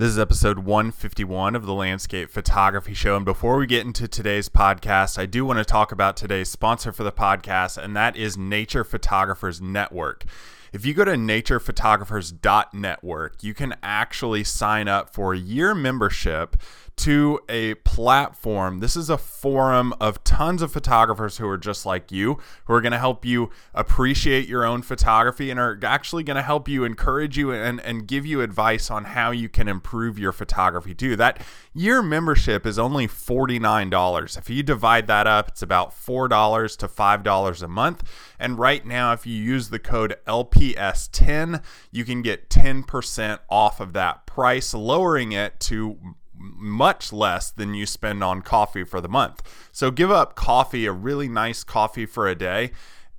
This is episode 151 of the Landscape Photography Show, and before we get into today's podcast, I do want to talk about today's sponsor for the podcast, and that is Nature Photographers Network. If you go to naturePhotographers.network, you can actually sign up for a year membership to a platform. This is a forum of tons of photographers who are just like you, who are going to help you appreciate your own photography and are actually going to help you, encourage you, and give you advice on how you can improve your photography too. That year membership is only $49. If you divide that up, it's about $4 to $5 a month. And right now, if you use the code LPS10, you can get 10% off of that price, lowering it to much less than you spend on coffee for the month. So give up coffee, a really nice coffee for a day,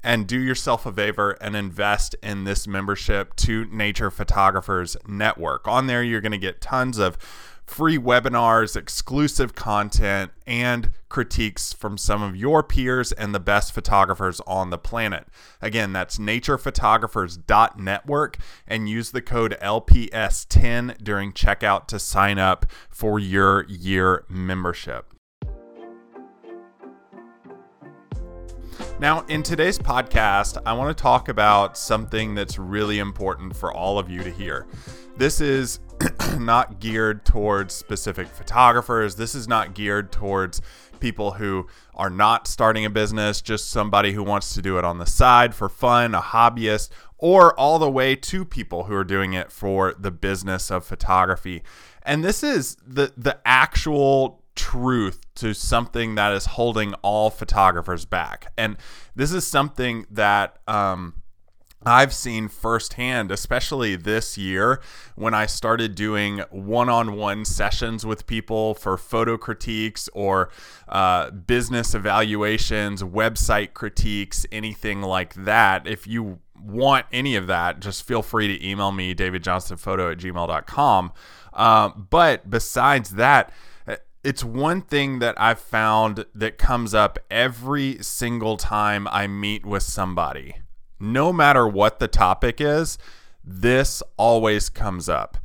and do yourself a favor and invest in this membership to Nature Photographers Network. On there, you're going to get tons of free webinars, exclusive content, and critiques from some of your peers and the best photographers on the planet. Again, that's naturePhotographers.network, and use the code LPS10 during checkout to sign up for your year membership. Now, in today's podcast, I want to talk about something that's really important for all of you to hear. This is not geared towards specific photographers. This is not geared towards people who are not starting a business, just somebody who wants to do it on the side for fun, a hobbyist, or all the way to people who are doing it for the business of photography. And this is the actual truth to something that is holding all photographers back. And this is something that I've seen firsthand, especially this year when I started doing one-on-one sessions with people for photo critiques or business evaluations, website critiques, anything like that. If you want any of that, just feel free to email me, davidjohnstonphoto@gmail.com. But besides that, it's one thing that I've found that comes up every single time I meet with somebody. No matter what the topic is, this always comes up.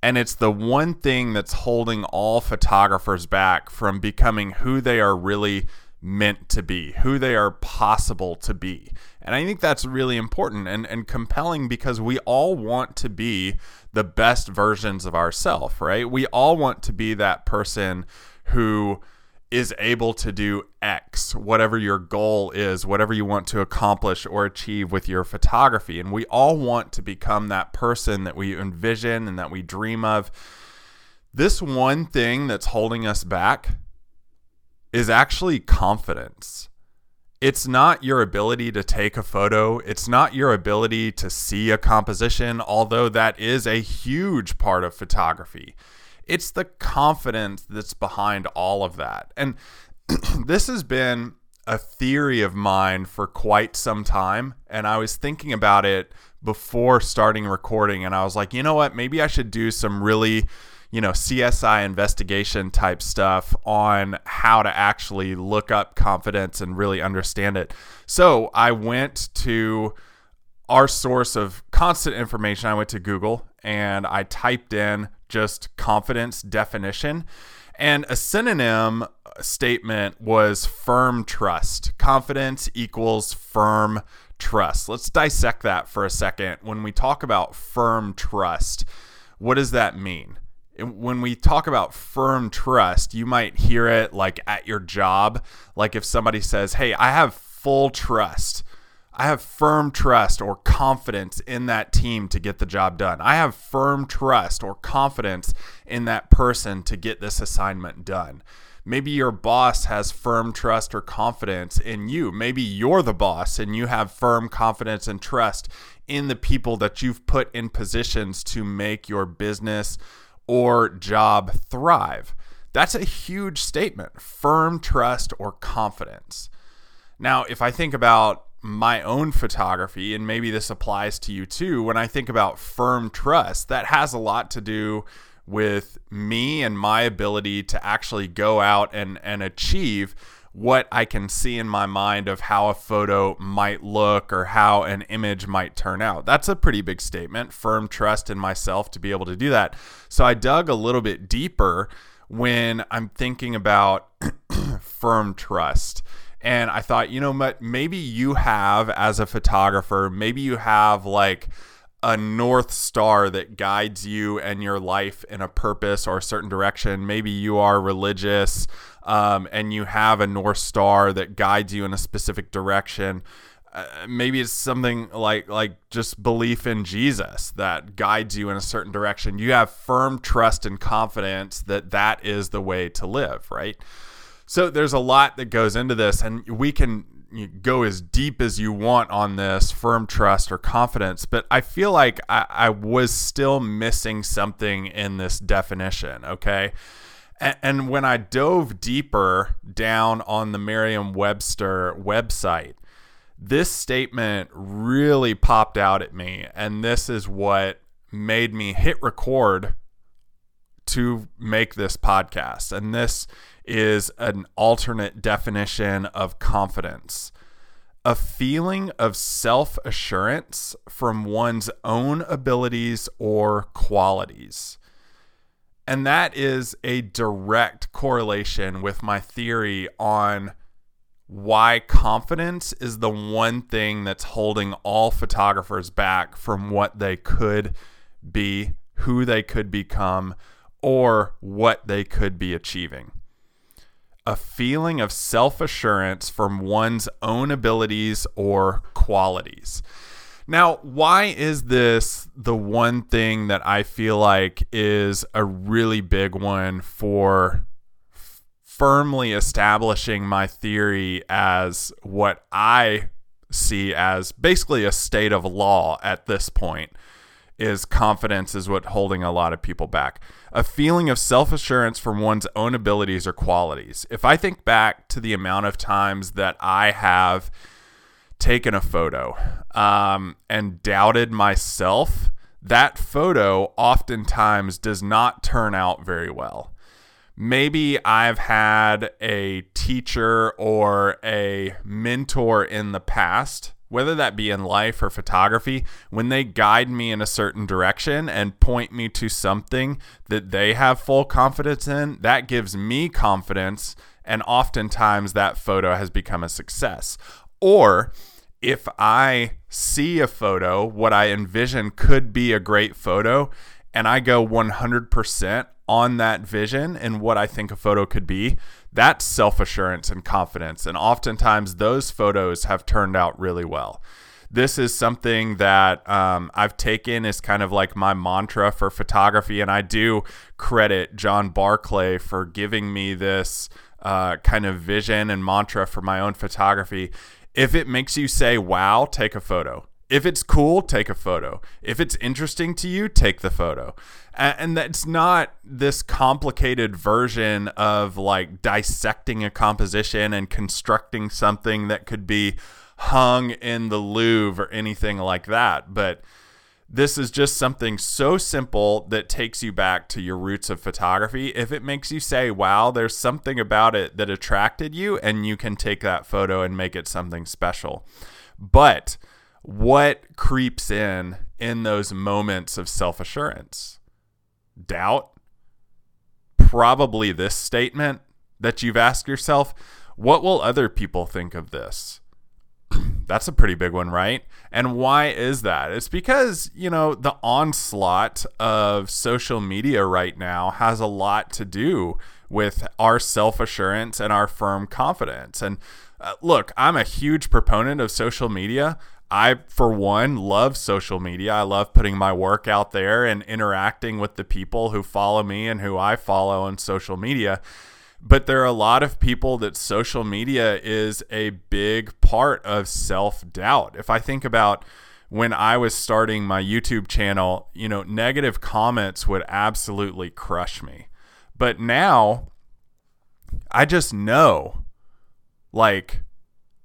And it's the one thing that's holding all photographers back from becoming who they are really meant to be, who they are possible to be. And I think that's really important and compelling, because we all want to be the best versions of ourselves, right? We all want to be that person who is able to do X, whatever your goal is, whatever you want to accomplish or achieve with your photography. And we all want to become that person that we envision and that we dream of. This one thing that's holding us back is actually confidence. It's not your ability to take a photo. It's not your ability to see a composition, although that is a huge part of photography. It's the confidence that's behind all of that. And this has been a theory of mine for quite some time. And I was thinking about it before starting recording. And I was like, you know what? Maybe I should do some really, CSI investigation type stuff on how to actually look up confidence and really understand it. So I went to our source of constant information. I went to Google and I typed in just confidence definition, and a synonym statement was firm trust. Confidence equals firm trust. Let's dissect that for a second. When we talk about firm trust, what does that mean? When we talk about firm trust, you might hear it like at your job. Like if somebody says, hey, I have full trust. I have firm trust or confidence in that team to get the job done. I have firm trust or confidence in that person to get this assignment done. Maybe your boss has firm trust or confidence in you. Maybe you're the boss and you have firm confidence and trust in the people that you've put in positions to make your business or job thrive. That's a huge statement, firm trust or confidence. Now, if I think about my own photography, and maybe this applies to you too, when I think about firm trust, that has a lot to do with me and my ability to actually go out and achieve what I can see in my mind of how a photo might look or how an image might turn out. That's a pretty big statement, firm trust in myself to be able to do that. So I dug a little bit deeper when I'm thinking about firm trust. And I thought, you know what, maybe you have, as a photographer, maybe you have like a North Star that guides you and your life in a purpose or a certain direction. Maybe you are religious, and you have a North Star that guides you in a specific direction. Maybe it's something like just belief in Jesus that guides you in a certain direction. You have firm trust and confidence that that is the way to live, right? So there's a lot that goes into this, and we can go as deep as you want on this, firm trust or confidence, but I feel like I was still missing something in this definition, okay? And when I dove deeper down on the Merriam-Webster website, this statement really popped out at me, and this is what made me hit record to make this podcast. And this is an alternate definition of confidence: a feeling of self-assurance from one's own abilities or qualities. And that is a direct correlation with my theory on why confidence is the one thing that's holding all photographers back from what they could be, who they could become, or what they could be achieving. A feeling of self-assurance from one's own abilities or qualities. Now, why is this the one thing that I feel like is a really big one for firmly establishing my theory as what I see as basically a state of law at this point? Is confidence is what holding a lot of people back. A feeling of self-assurance from one's own abilities or qualities. If I think back to the amount of times that I have taken a photo and doubted myself, that photo oftentimes does not turn out very well. Maybe I've had a teacher or a mentor in the past, whether that be in life or photography, when they guide me in a certain direction and point me to something that they have full confidence in, that gives me confidence, and oftentimes that photo has become a success. Or if I see a photo, what I envision could be a great photo, and I go 100% on that vision and what I think a photo could be, that's self-assurance and confidence. And oftentimes those photos have turned out really well. This is something that I've taken as kind of like my mantra for photography. And I do credit John Barclay for giving me this kind of vision and mantra for my own photography. If it makes you say, wow, take a photo. If it's cool, take a photo. If it's interesting to you, take the photo. And that's not this complicated version of like dissecting a composition and constructing something that could be hung in the Louvre or anything like that. But this is just something so simple that takes you back to your roots of photography. If it makes you say, wow, there's something about it that attracted you, and you can take that photo and make it something special. But what creeps in those moments of self-assurance? Doubt? Probably this statement that you've asked yourself: what will other people think of this? That's a pretty big one, right? And why is that? It's because, you know, the onslaught of social media right now has a lot to do with our self-assurance and our firm confidence. And look, I'm a huge proponent of social media. I, for one, love social media. I love putting my work out there and interacting with the people who follow me and who I follow on social media. But there are a lot of people that social media is a big part of self-doubt. If I think about when I was starting my YouTube channel, you know, negative comments would absolutely crush me. But now I just know, like,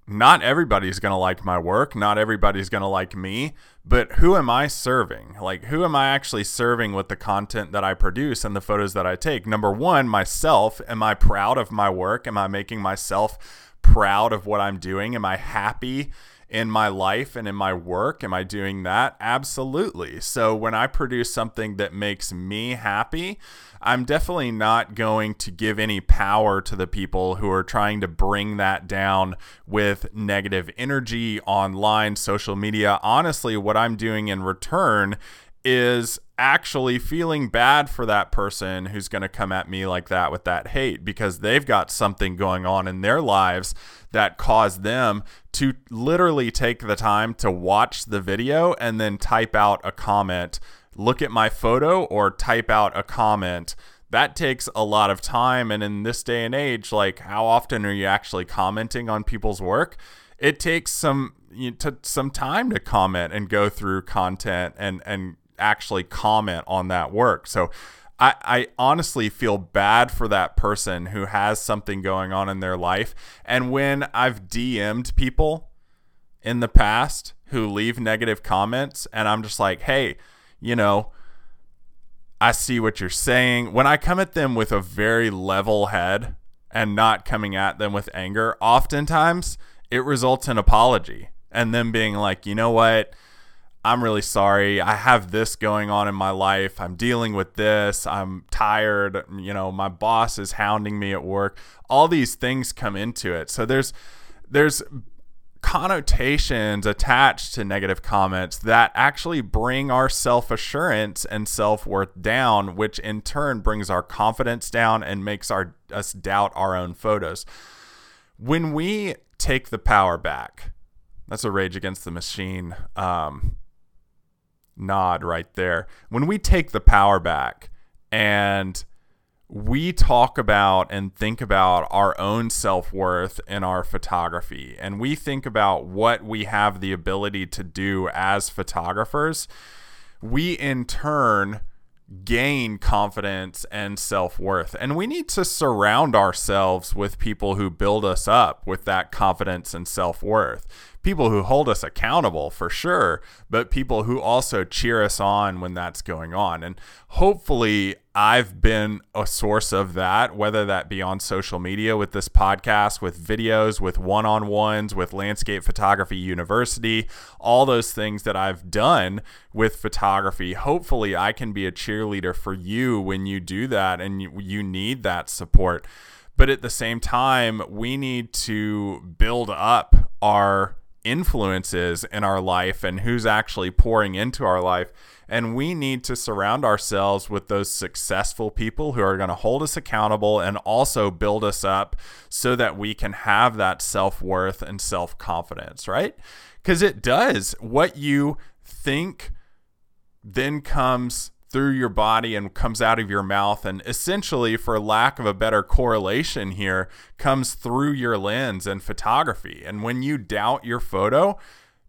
not everybody's going to like my work. Not everybody's going to like me. but who am I serving? Like, who am I actually serving with the content that I produce and the photos that I take? Number one, myself. Am I proud of my work? Am I making myself proud of what I'm doing? Am I happy in my life and in my work? Am I doing that? Absolutely. So when I produce something that makes me happy, I'm definitely not going to give any power to the people who are trying to bring that down with negative energy online, social media. Honestly, what I'm doing in return is actually feeling bad for that person who's going to come at me like that with that hate, because they've got something going on in their lives that caused them to literally take the time to watch the video and then type out a comment, look at my photo, or type out a comment. That takes a lot of time. And in this day and age, like, how often are you actually commenting on people's work? It takes some time to comment and go through content and actually comment on that work. So I honestly feel bad for that person who has something going on in their life. And when I've DM'd people in the past who leave negative comments, and I'm just like, hey, you know, I see what you're saying. When I come at them with a very level head and not coming at them with anger, oftentimes it results in apology and them being like, you know what? I'm really sorry. I have this going on in my life. I'm dealing with this. I'm tired. You know, my boss is hounding me at work. All these things come into it. So there's connotations attached to negative comments that actually bring our self-assurance and self-worth down, which in turn brings our confidence down and makes us doubt our own photos. When we take the power back, that's a Rage Against the Machine nod right there. When we take the power back and we talk about and think about our own self-worth in our photography, and we think about what we have the ability to do as photographers, we in turn gain confidence and self-worth. And we need to surround ourselves with people who build us up with that confidence and self-worth. People who hold us accountable for sure, but people who also cheer us on when that's going on. And hopefully I've been a source of that, whether that be on social media with this podcast, with videos, with one-on-ones, with Landscape Photography University, all those things that I've done with photography. Hopefully I can be a cheerleader for you when you do that and you need that support. But at the same time, we need to build up our influences in our life and who's actually pouring into our life. And we need to surround ourselves with those successful people who are going to hold us accountable and also build us up so that we can have that self-worth and self-confidence, right? Because it does. What you think then comes through your body and comes out of your mouth, and essentially, for lack of a better correlation here, comes through your lens and photography. And when you doubt your photo,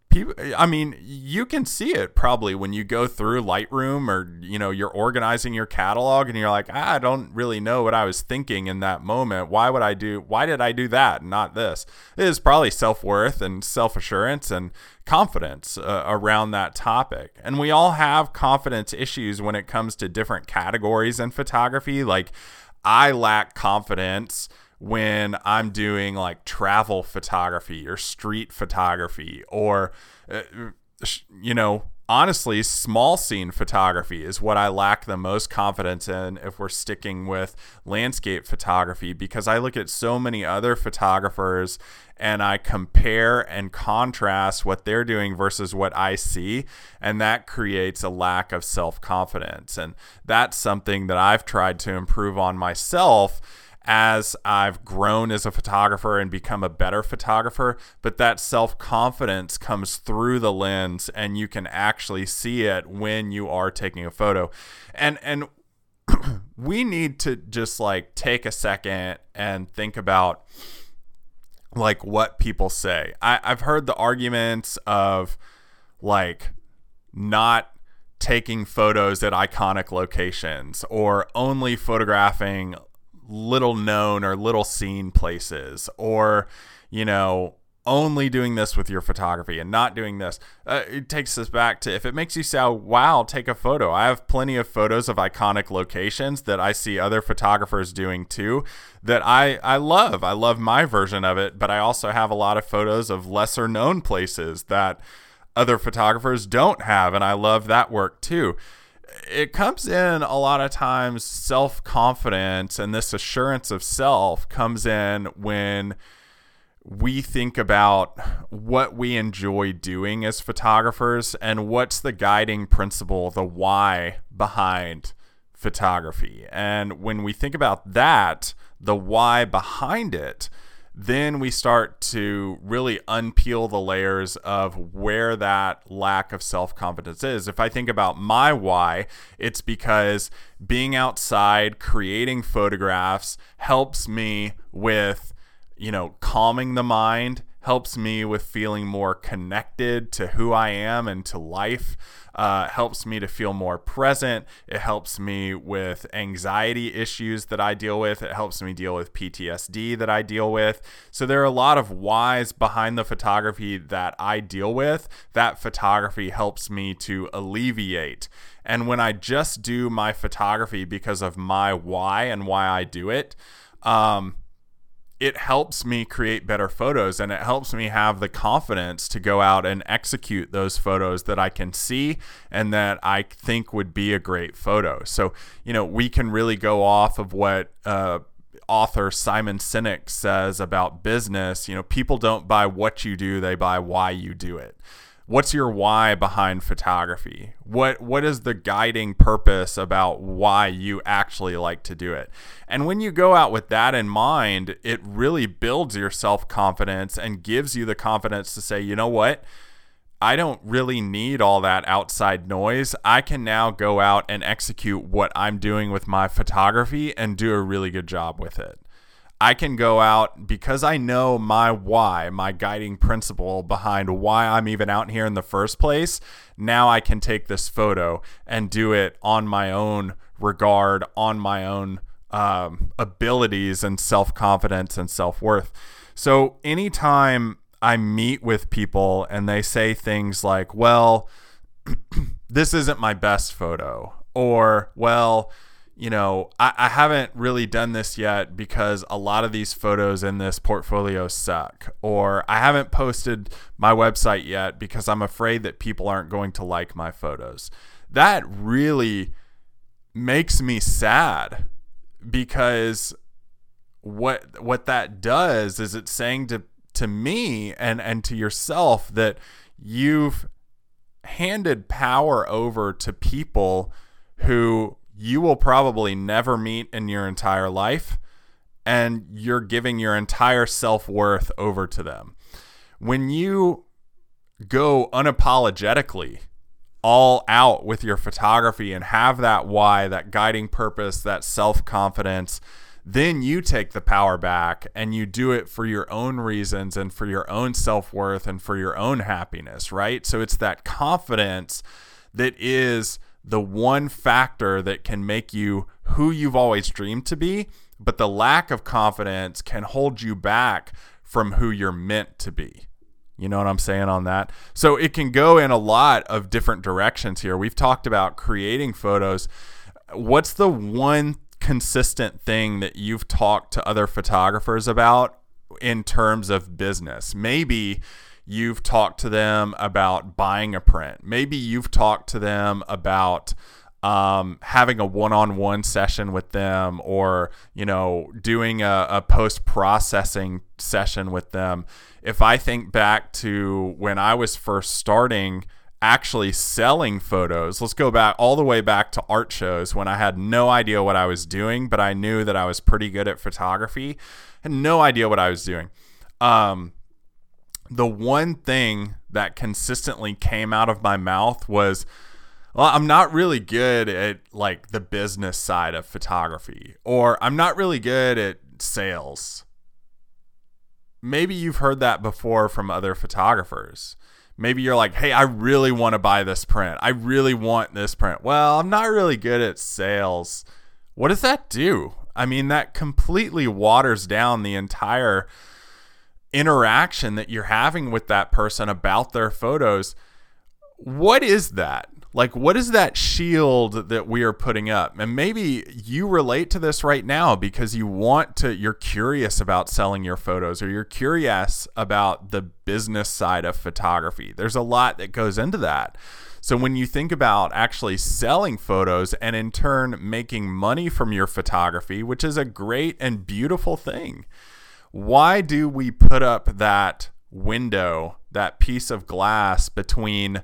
people, I mean, you can see it probably when you go through Lightroom or, you know, you're organizing your catalog and you're like, I don't really know what I was thinking in that moment. Why did I do that and not this? It is probably self-worth and self-assurance and confidence around that topic. And we all have confidence issues when it comes to different categories in photography. Like, I lack confidence when I'm doing like travel photography or street photography, or, you know, honestly, small scene photography is what I lack the most confidence in if we're sticking with landscape photography, because I look at so many other photographers and I compare and contrast what they're doing versus what I see, and that creates a lack of self-confidence. And that's something that I've tried to improve on myself as I've grown as a photographer and become a better photographer. But that self-confidence comes through the lens, and you can actually see it when you are taking a photo. And we need to just like take a second and think about like what people say. I've heard the arguments of like not taking photos at iconic locations, or only photographing little known or little seen places, or, you know, only doing this with your photography and not doing this. It takes us back to, if it makes you say, wow, take a photo. I have plenty of photos of iconic locations that I see other photographers doing too, that I love. I love my version of it, but I also have a lot of photos of lesser known places that other photographers don't have, and I love that work too. It comes in a lot of times, self-confidence and this assurance of self comes in when we think about what we enjoy doing as photographers and what's the guiding principle, the why behind photography. And when we think about that, the why behind it, then we start to really unpeel the layers of where that lack of self-confidence is. If I think about my why, it's because being outside, creating photographs helps me with, calming the mind, helps me with feeling more connected to who I am and to life, helps me to feel more present. It helps me with anxiety issues that I deal with. It helps me deal with PTSD that I deal with. So there are a lot of whys behind the photography that I deal with that photography helps me to alleviate. And when I just do my photography because of my why and why I do it, it helps me create better photos, and it helps me have the confidence to go out and execute those photos that I can see and that I think would be a great photo. So, we can really go off of what author Simon Sinek says about business. People don't buy what you do, they buy why you do it. What's your why behind photography? What is the guiding purpose about why you actually like to do it? And when you go out with that in mind, it really builds your self-confidence and gives you the confidence to say, what? I don't really need all that outside noise. I can now go out and execute what I'm doing with my photography and do a really good job with it. I can go out because I know my why, my guiding principle behind why I'm even out here in the first place. Now I can take this photo and do it on my own regard, on my own abilities and self-confidence and self-worth. So anytime I meet with people and they say things like, well, this isn't my best photo, or, well, I haven't really done this yet because a lot of these photos in this portfolio suck, or I haven't posted my website yet because I'm afraid that people aren't going to like my photos. That really makes me sad, because what that does is it's saying to me and to yourself that you've handed power over to people who you will probably never meet in your entire life, and you're giving your entire self-worth over to them. When you go unapologetically all out with your photography and have that why, that guiding purpose, that self-confidence, then you take the power back and you do it for your own reasons and for your own self-worth and for your own happiness, right? So it's that confidence that is the one factor that can make you who you've always dreamed to be, but the lack of confidence can hold you back from who you're meant to be. You know what I'm saying on that? So it can go in a lot of different directions here. We've talked about creating photos. What's the one consistent thing that you've talked to other photographers about in terms of business? Maybe you've talked to them about buying a print. Maybe you've talked to them about having a one-on-one session with them, or, doing a post-processing session with them. If I think back to when I was first starting actually selling photos, let's go back all the way back to art shows when I had no idea what I was doing, but I knew that I was pretty good at photography. I had no idea what I was doing. The one thing that consistently came out of my mouth was, well, I'm not really good at the business side of photography, or I'm not really good at sales. Maybe you've heard that before from other photographers. Maybe you're like, hey, I really want to buy this print. I really want this print. Well, I'm not really good at sales. What does that do? I mean, that completely waters down the entire interaction that you're having with that person about their photos, what is that? Like, what is that shield that we are putting up? And maybe you relate to this right now because you want to, you're curious about selling your photos, or you're curious about the business side of photography. There's a lot that goes into that. So when you think about actually selling photos and in turn making money from your photography, which is a great and beautiful thing, why do we put up that window, that piece of glass between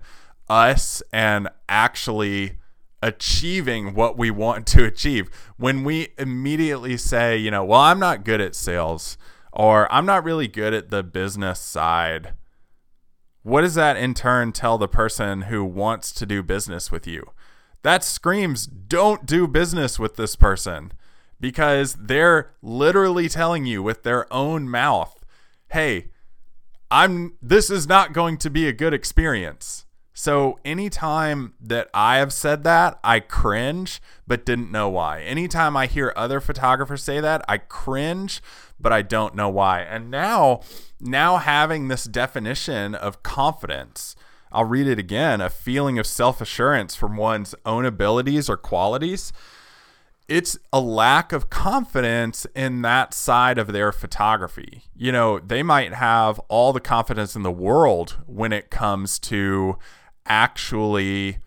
us and actually achieving what we want to achieve? When we immediately say, you know, well, I'm not good at sales, or I'm not really good at the business side, what does that in turn tell the person who wants to do business with you? That screams, don't do business with this person, because they're literally telling you with their own mouth, hey, this is not going to be a good experience. So anytime that I have said that, I cringe, but didn't know why. Anytime I hear other photographers say that, I cringe, but I don't know why. And now having this definition of confidence, I'll read it again, a feeling of self-assurance from one's own abilities or qualities. It's a lack of confidence in that side of their photography. You know, they might have all the confidence in the world when it comes to actually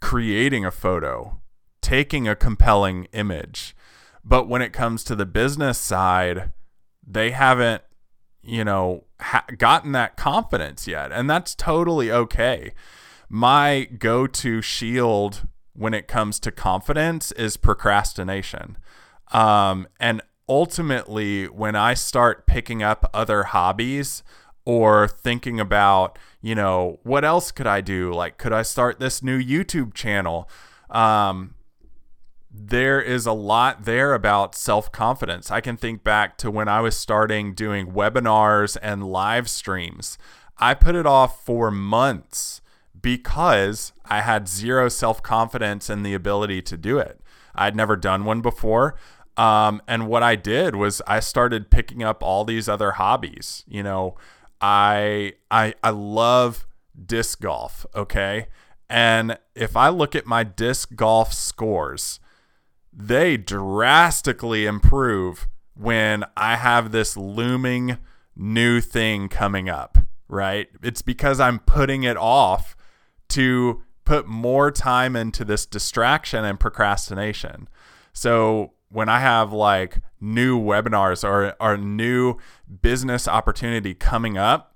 creating a photo, taking a compelling image. But when it comes to the business side, they haven't, you know, gotten that confidence yet. And that's totally okay. My go-to shield when it comes to confidence is procrastination. And ultimately, when I start picking up other hobbies or thinking about, you know, what else could I do? Like, could I start this new YouTube channel? There is a lot there about self-confidence. I can think back to when I was starting doing webinars and live streams. I put it off for months because I had zero self-confidence in the ability to do it. I'd never done one before. And what I did was I started picking up all these other hobbies. You know, I love disc golf, okay? And if I look at my disc golf scores, they drastically improve when I have this looming new thing coming up, right? It's because I'm putting it off to put more time into this distraction and procrastination. So when I have like new webinars or new business opportunity coming up,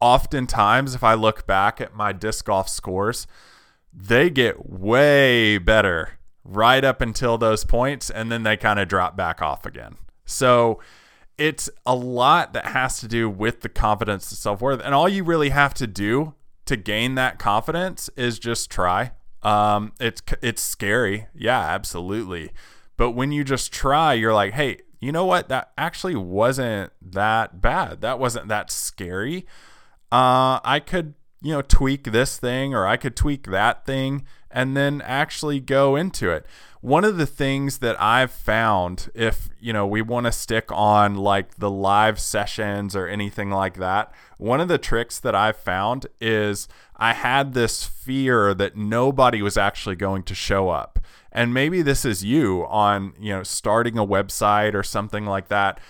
oftentimes if I look back at my disc golf scores, they get way better right up until those points, and then they kind of drop back off again. So it's a lot that has to do with the confidence and self-worth. And all you really have to do to gain that confidence is just try. It's scary. Yeah, absolutely. But when you just try, you're like, hey, you know what? That actually wasn't that bad. That wasn't that scary. I could, you know, tweak this thing, or I could tweak that thing, and then actually go into it. One of the things that I've found, if, you know, we want to stick on like the live sessions or anything like that, one of the tricks that I've found is I had this fear that nobody was actually going to show up. And maybe this is you on, you know, starting a website or something like that.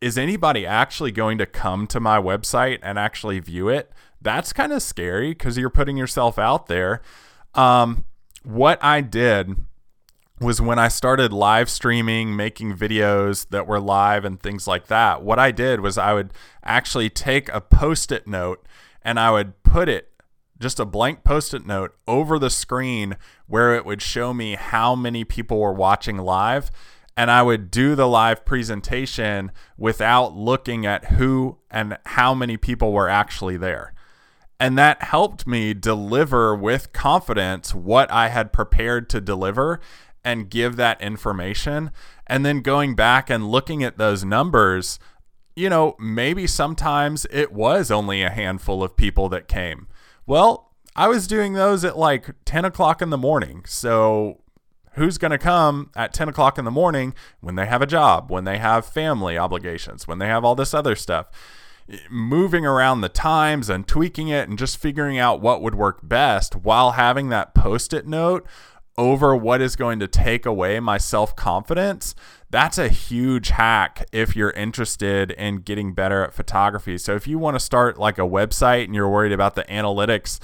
Is anybody actually going to come to my website and actually view it? That's kind of scary because you're putting yourself out there. What I did was when I started live streaming, making videos that were live and things like that, what I did was I would actually take a Post-it note and I would put it, just a blank Post-it note, over the screen where it would show me how many people were watching live. And I would do the live presentation without looking at who and how many people were actually there. And that helped me deliver with confidence what I had prepared to deliver and give that information. And then going back and looking at those numbers, you know, maybe sometimes it was only a handful of people that came. Well, I was doing those at like 10 o'clock in the morning. So Who's going to come at 10 o'clock in the morning when they have a job, when they have family obligations, when they have all this other stuff? Moving around the times and tweaking it and just figuring out what would work best while having that post-it note over what is going to take away my self-confidence, that's a huge hack if you're interested in getting better at photography. So if you want to start like a website and you're worried about the analytics,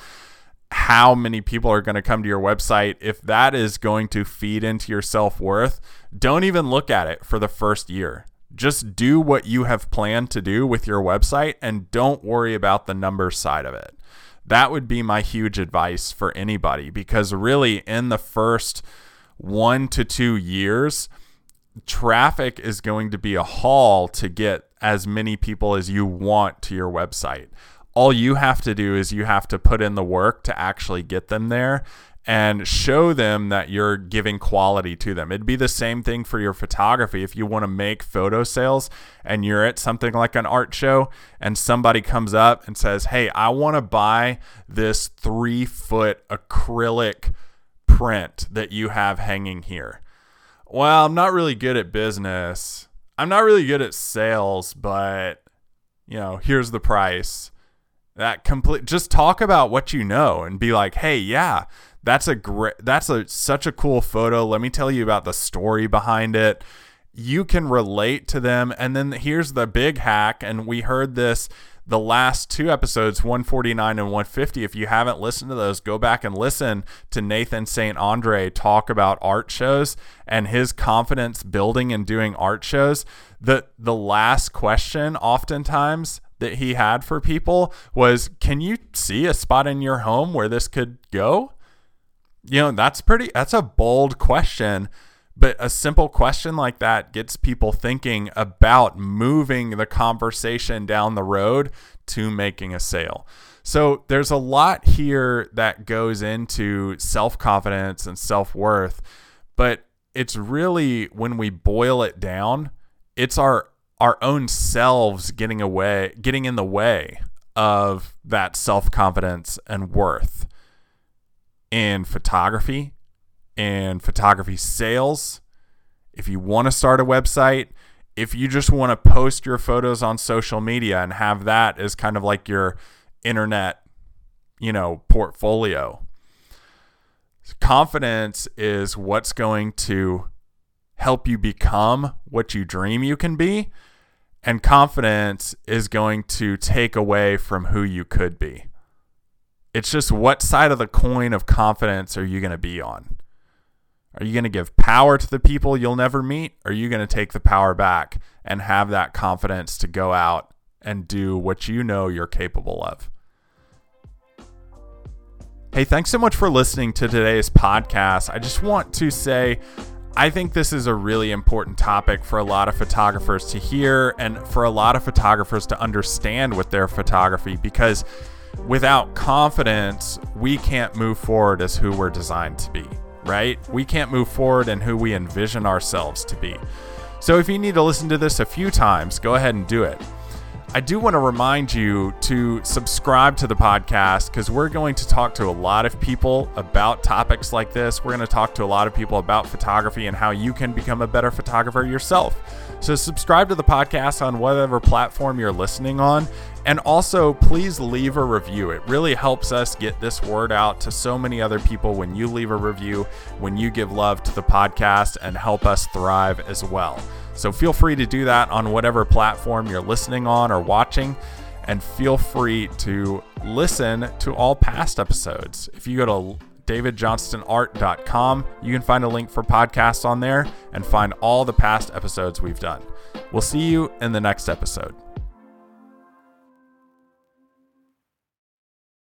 how many people are going to come to your website, if that is going to feed into your self-worth, don't even look at it for the first year. Just do what you have planned to do with your website and don't worry about the numbers side of it. That would be my huge advice for anybody, because really in the first 1 to 2 years, traffic is going to be a haul to get as many people as you want to your website. All you have to do is you have to put in the work to actually get them there and show them that you're giving quality to them. It'd be the same thing for your photography. If you want to make photo sales and you're at something like an art show and somebody comes up and says, hey, I want to buy this 3-foot acrylic print that you have hanging here. Well, I'm not really good at business. I'm not really good at sales, but you know, here's the price. That complete, just talk about what you know and be like, hey, yeah, such a cool photo. Let me tell you about the story behind it. You can relate to them. And then here's the big hack. And we heard this the last two episodes, 149 and 150. If you haven't listened to those, go back and listen to Nathan St. Andre talk about art shows and his confidence building and doing art shows. The last question oftentimes that he had for people was, can you see a spot in your home where this could go? You know, that's a bold question, but a simple question like that gets people thinking about moving the conversation down the road to making a sale. So there's a lot here that goes into self-confidence and self-worth, but it's really, when we boil it down, it's our own selves getting in the way of that self-confidence and worth in photography and photography sales. If you want to start a website, if you just want to post your photos on social media and have that as kind of like your internet, portfolio. Confidence is what's going to help you become what you dream you can be. And confidence is going to take away from who you could be. It's just, what side of the coin of confidence are you going to be on? Are you going to give power to the people you'll never meet? Or are you going to take the power back and have that confidence to go out and do what you know you're capable of? Hey, thanks so much for listening to today's podcast. I just want to say, I think this is a really important topic for a lot of photographers to hear and for a lot of photographers to understand with their photography, because without confidence, we can't move forward as who we're designed to be, right? We can't move forward in who we envision ourselves to be. So if you need to listen to this a few times, go ahead and do it. I do want to remind you to subscribe to the podcast, because we're going to talk to a lot of people about topics like this. We're going to talk to a lot of people about photography and how you can become a better photographer yourself. So subscribe to the podcast on whatever platform you're listening on. And also, please leave a review. It really helps us get this word out to so many other people when you leave a review, when you give love to the podcast, and help us thrive as well. So feel free to do that on whatever platform you're listening on or watching, and feel free to listen to all past episodes. If you go to davidjohnstonart.com, you can find a link for podcasts on there and find all the past episodes we've done. We'll see you in the next episode.